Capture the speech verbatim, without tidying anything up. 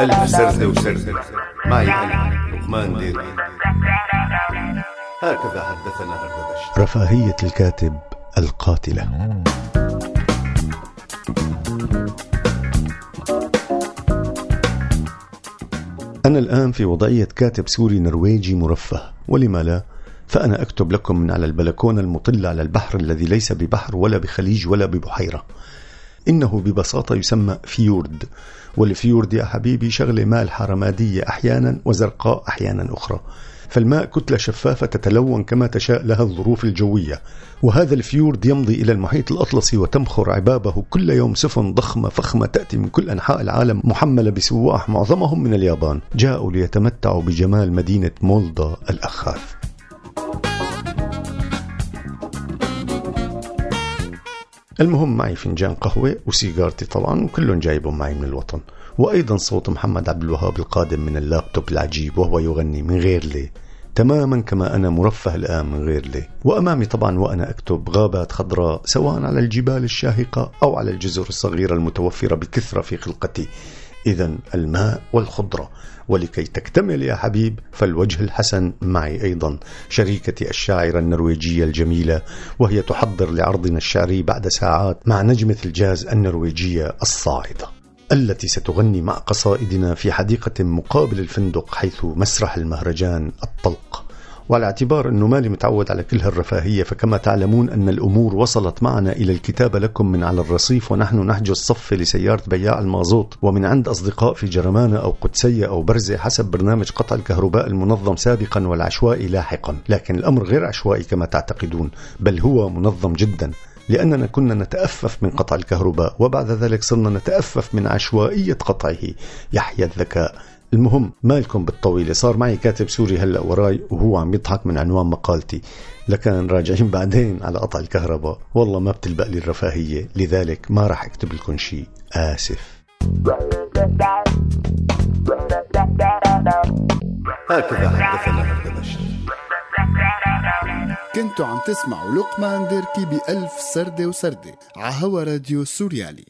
ألف سرزة وسرزة معي أنا لقمان ديري. هكذا حدثنا هردبش. رفاهية الكاتب القاتلة. أنا الآن في وضعية كاتب سوري نرويجي مرفه، ولما لا فأنا أكتب لكم من على البلكونة المطلة على البحر الذي ليس ببحر ولا بخليج ولا ببحيرة. إنه ببساطة يسمى فيورد، والفيورد يا حبيبي شغلة مالحة رمادية أحيانا وزرقاء أحيانا أخرى، فالماء كتلة شفافة تتلون كما تشاء لها الظروف الجوية. وهذا الفيورد يمضي إلى المحيط الأطلسي وتمخر عبابه كل يوم سفن ضخمة فخمة تأتي من كل أنحاء العالم محملة بسواح معظمهم من اليابان، جاءوا ليتمتعوا بجمال مدينة مولدا الأخاف. المهم معي فنجان قهوة وسيجارتي طبعا، وكلهم جايبهم معي من الوطن، وأيضا صوت محمد عبد الوهاب القادم من اللابتوب العجيب وهو يغني من غير لي، تماما كما أنا مرفه الآن من غير لي. وأمامي طبعا وأنا أكتب غابات خضراء سواء على الجبال الشاهقة أو على الجزر الصغيرة المتوفرة بكثرة في خلقتي، إذن الماء والخضرة. ولكي تكتمل يا حبيب فالوجه الحسن معي أيضا شريكتي الشاعرة النرويجية الجميلة، وهي تحضر لعرضنا الشعري بعد ساعات مع نجمة الجاز النرويجية الصاعدة التي ستغني مع قصائدنا في حديقة مقابل الفندق حيث مسرح المهرجان الطلق. وعلى اعتبار أنه مالي متعود على كل هالرفاهية، فكما تعلمون أن الأمور وصلت معنا إلى الكتابة لكم من على الرصيف ونحن نحجز صف لسيارة بياع المازوت ومن عند أصدقاء في جرمانة أو قدسية أو برزة حسب برنامج قطع الكهرباء المنظم سابقا والعشوائي لاحقا. لكن الأمر غير عشوائي كما تعتقدون، بل هو منظم جدا، لأننا كنا نتأفف من قطع الكهرباء وبعد ذلك صرنا نتأفف من عشوائية قطعه. يحيى الذكاء. المهم مالكم بالطويلة، صار معي كاتب سوري هلأ وراي وهو عم يضحك من عنوان مقالتي، لكن راجعين بعدين على قطع الكهرباء. والله ما بتلبق لي الرفاهية، لذلك ما راح اكتب لكم شيء، آسف. هكذا حدثنا هردبش. كنتوا عم تسمعوا لقمان ديركي بألف سردة وسردة عهوا راديو سوريالي.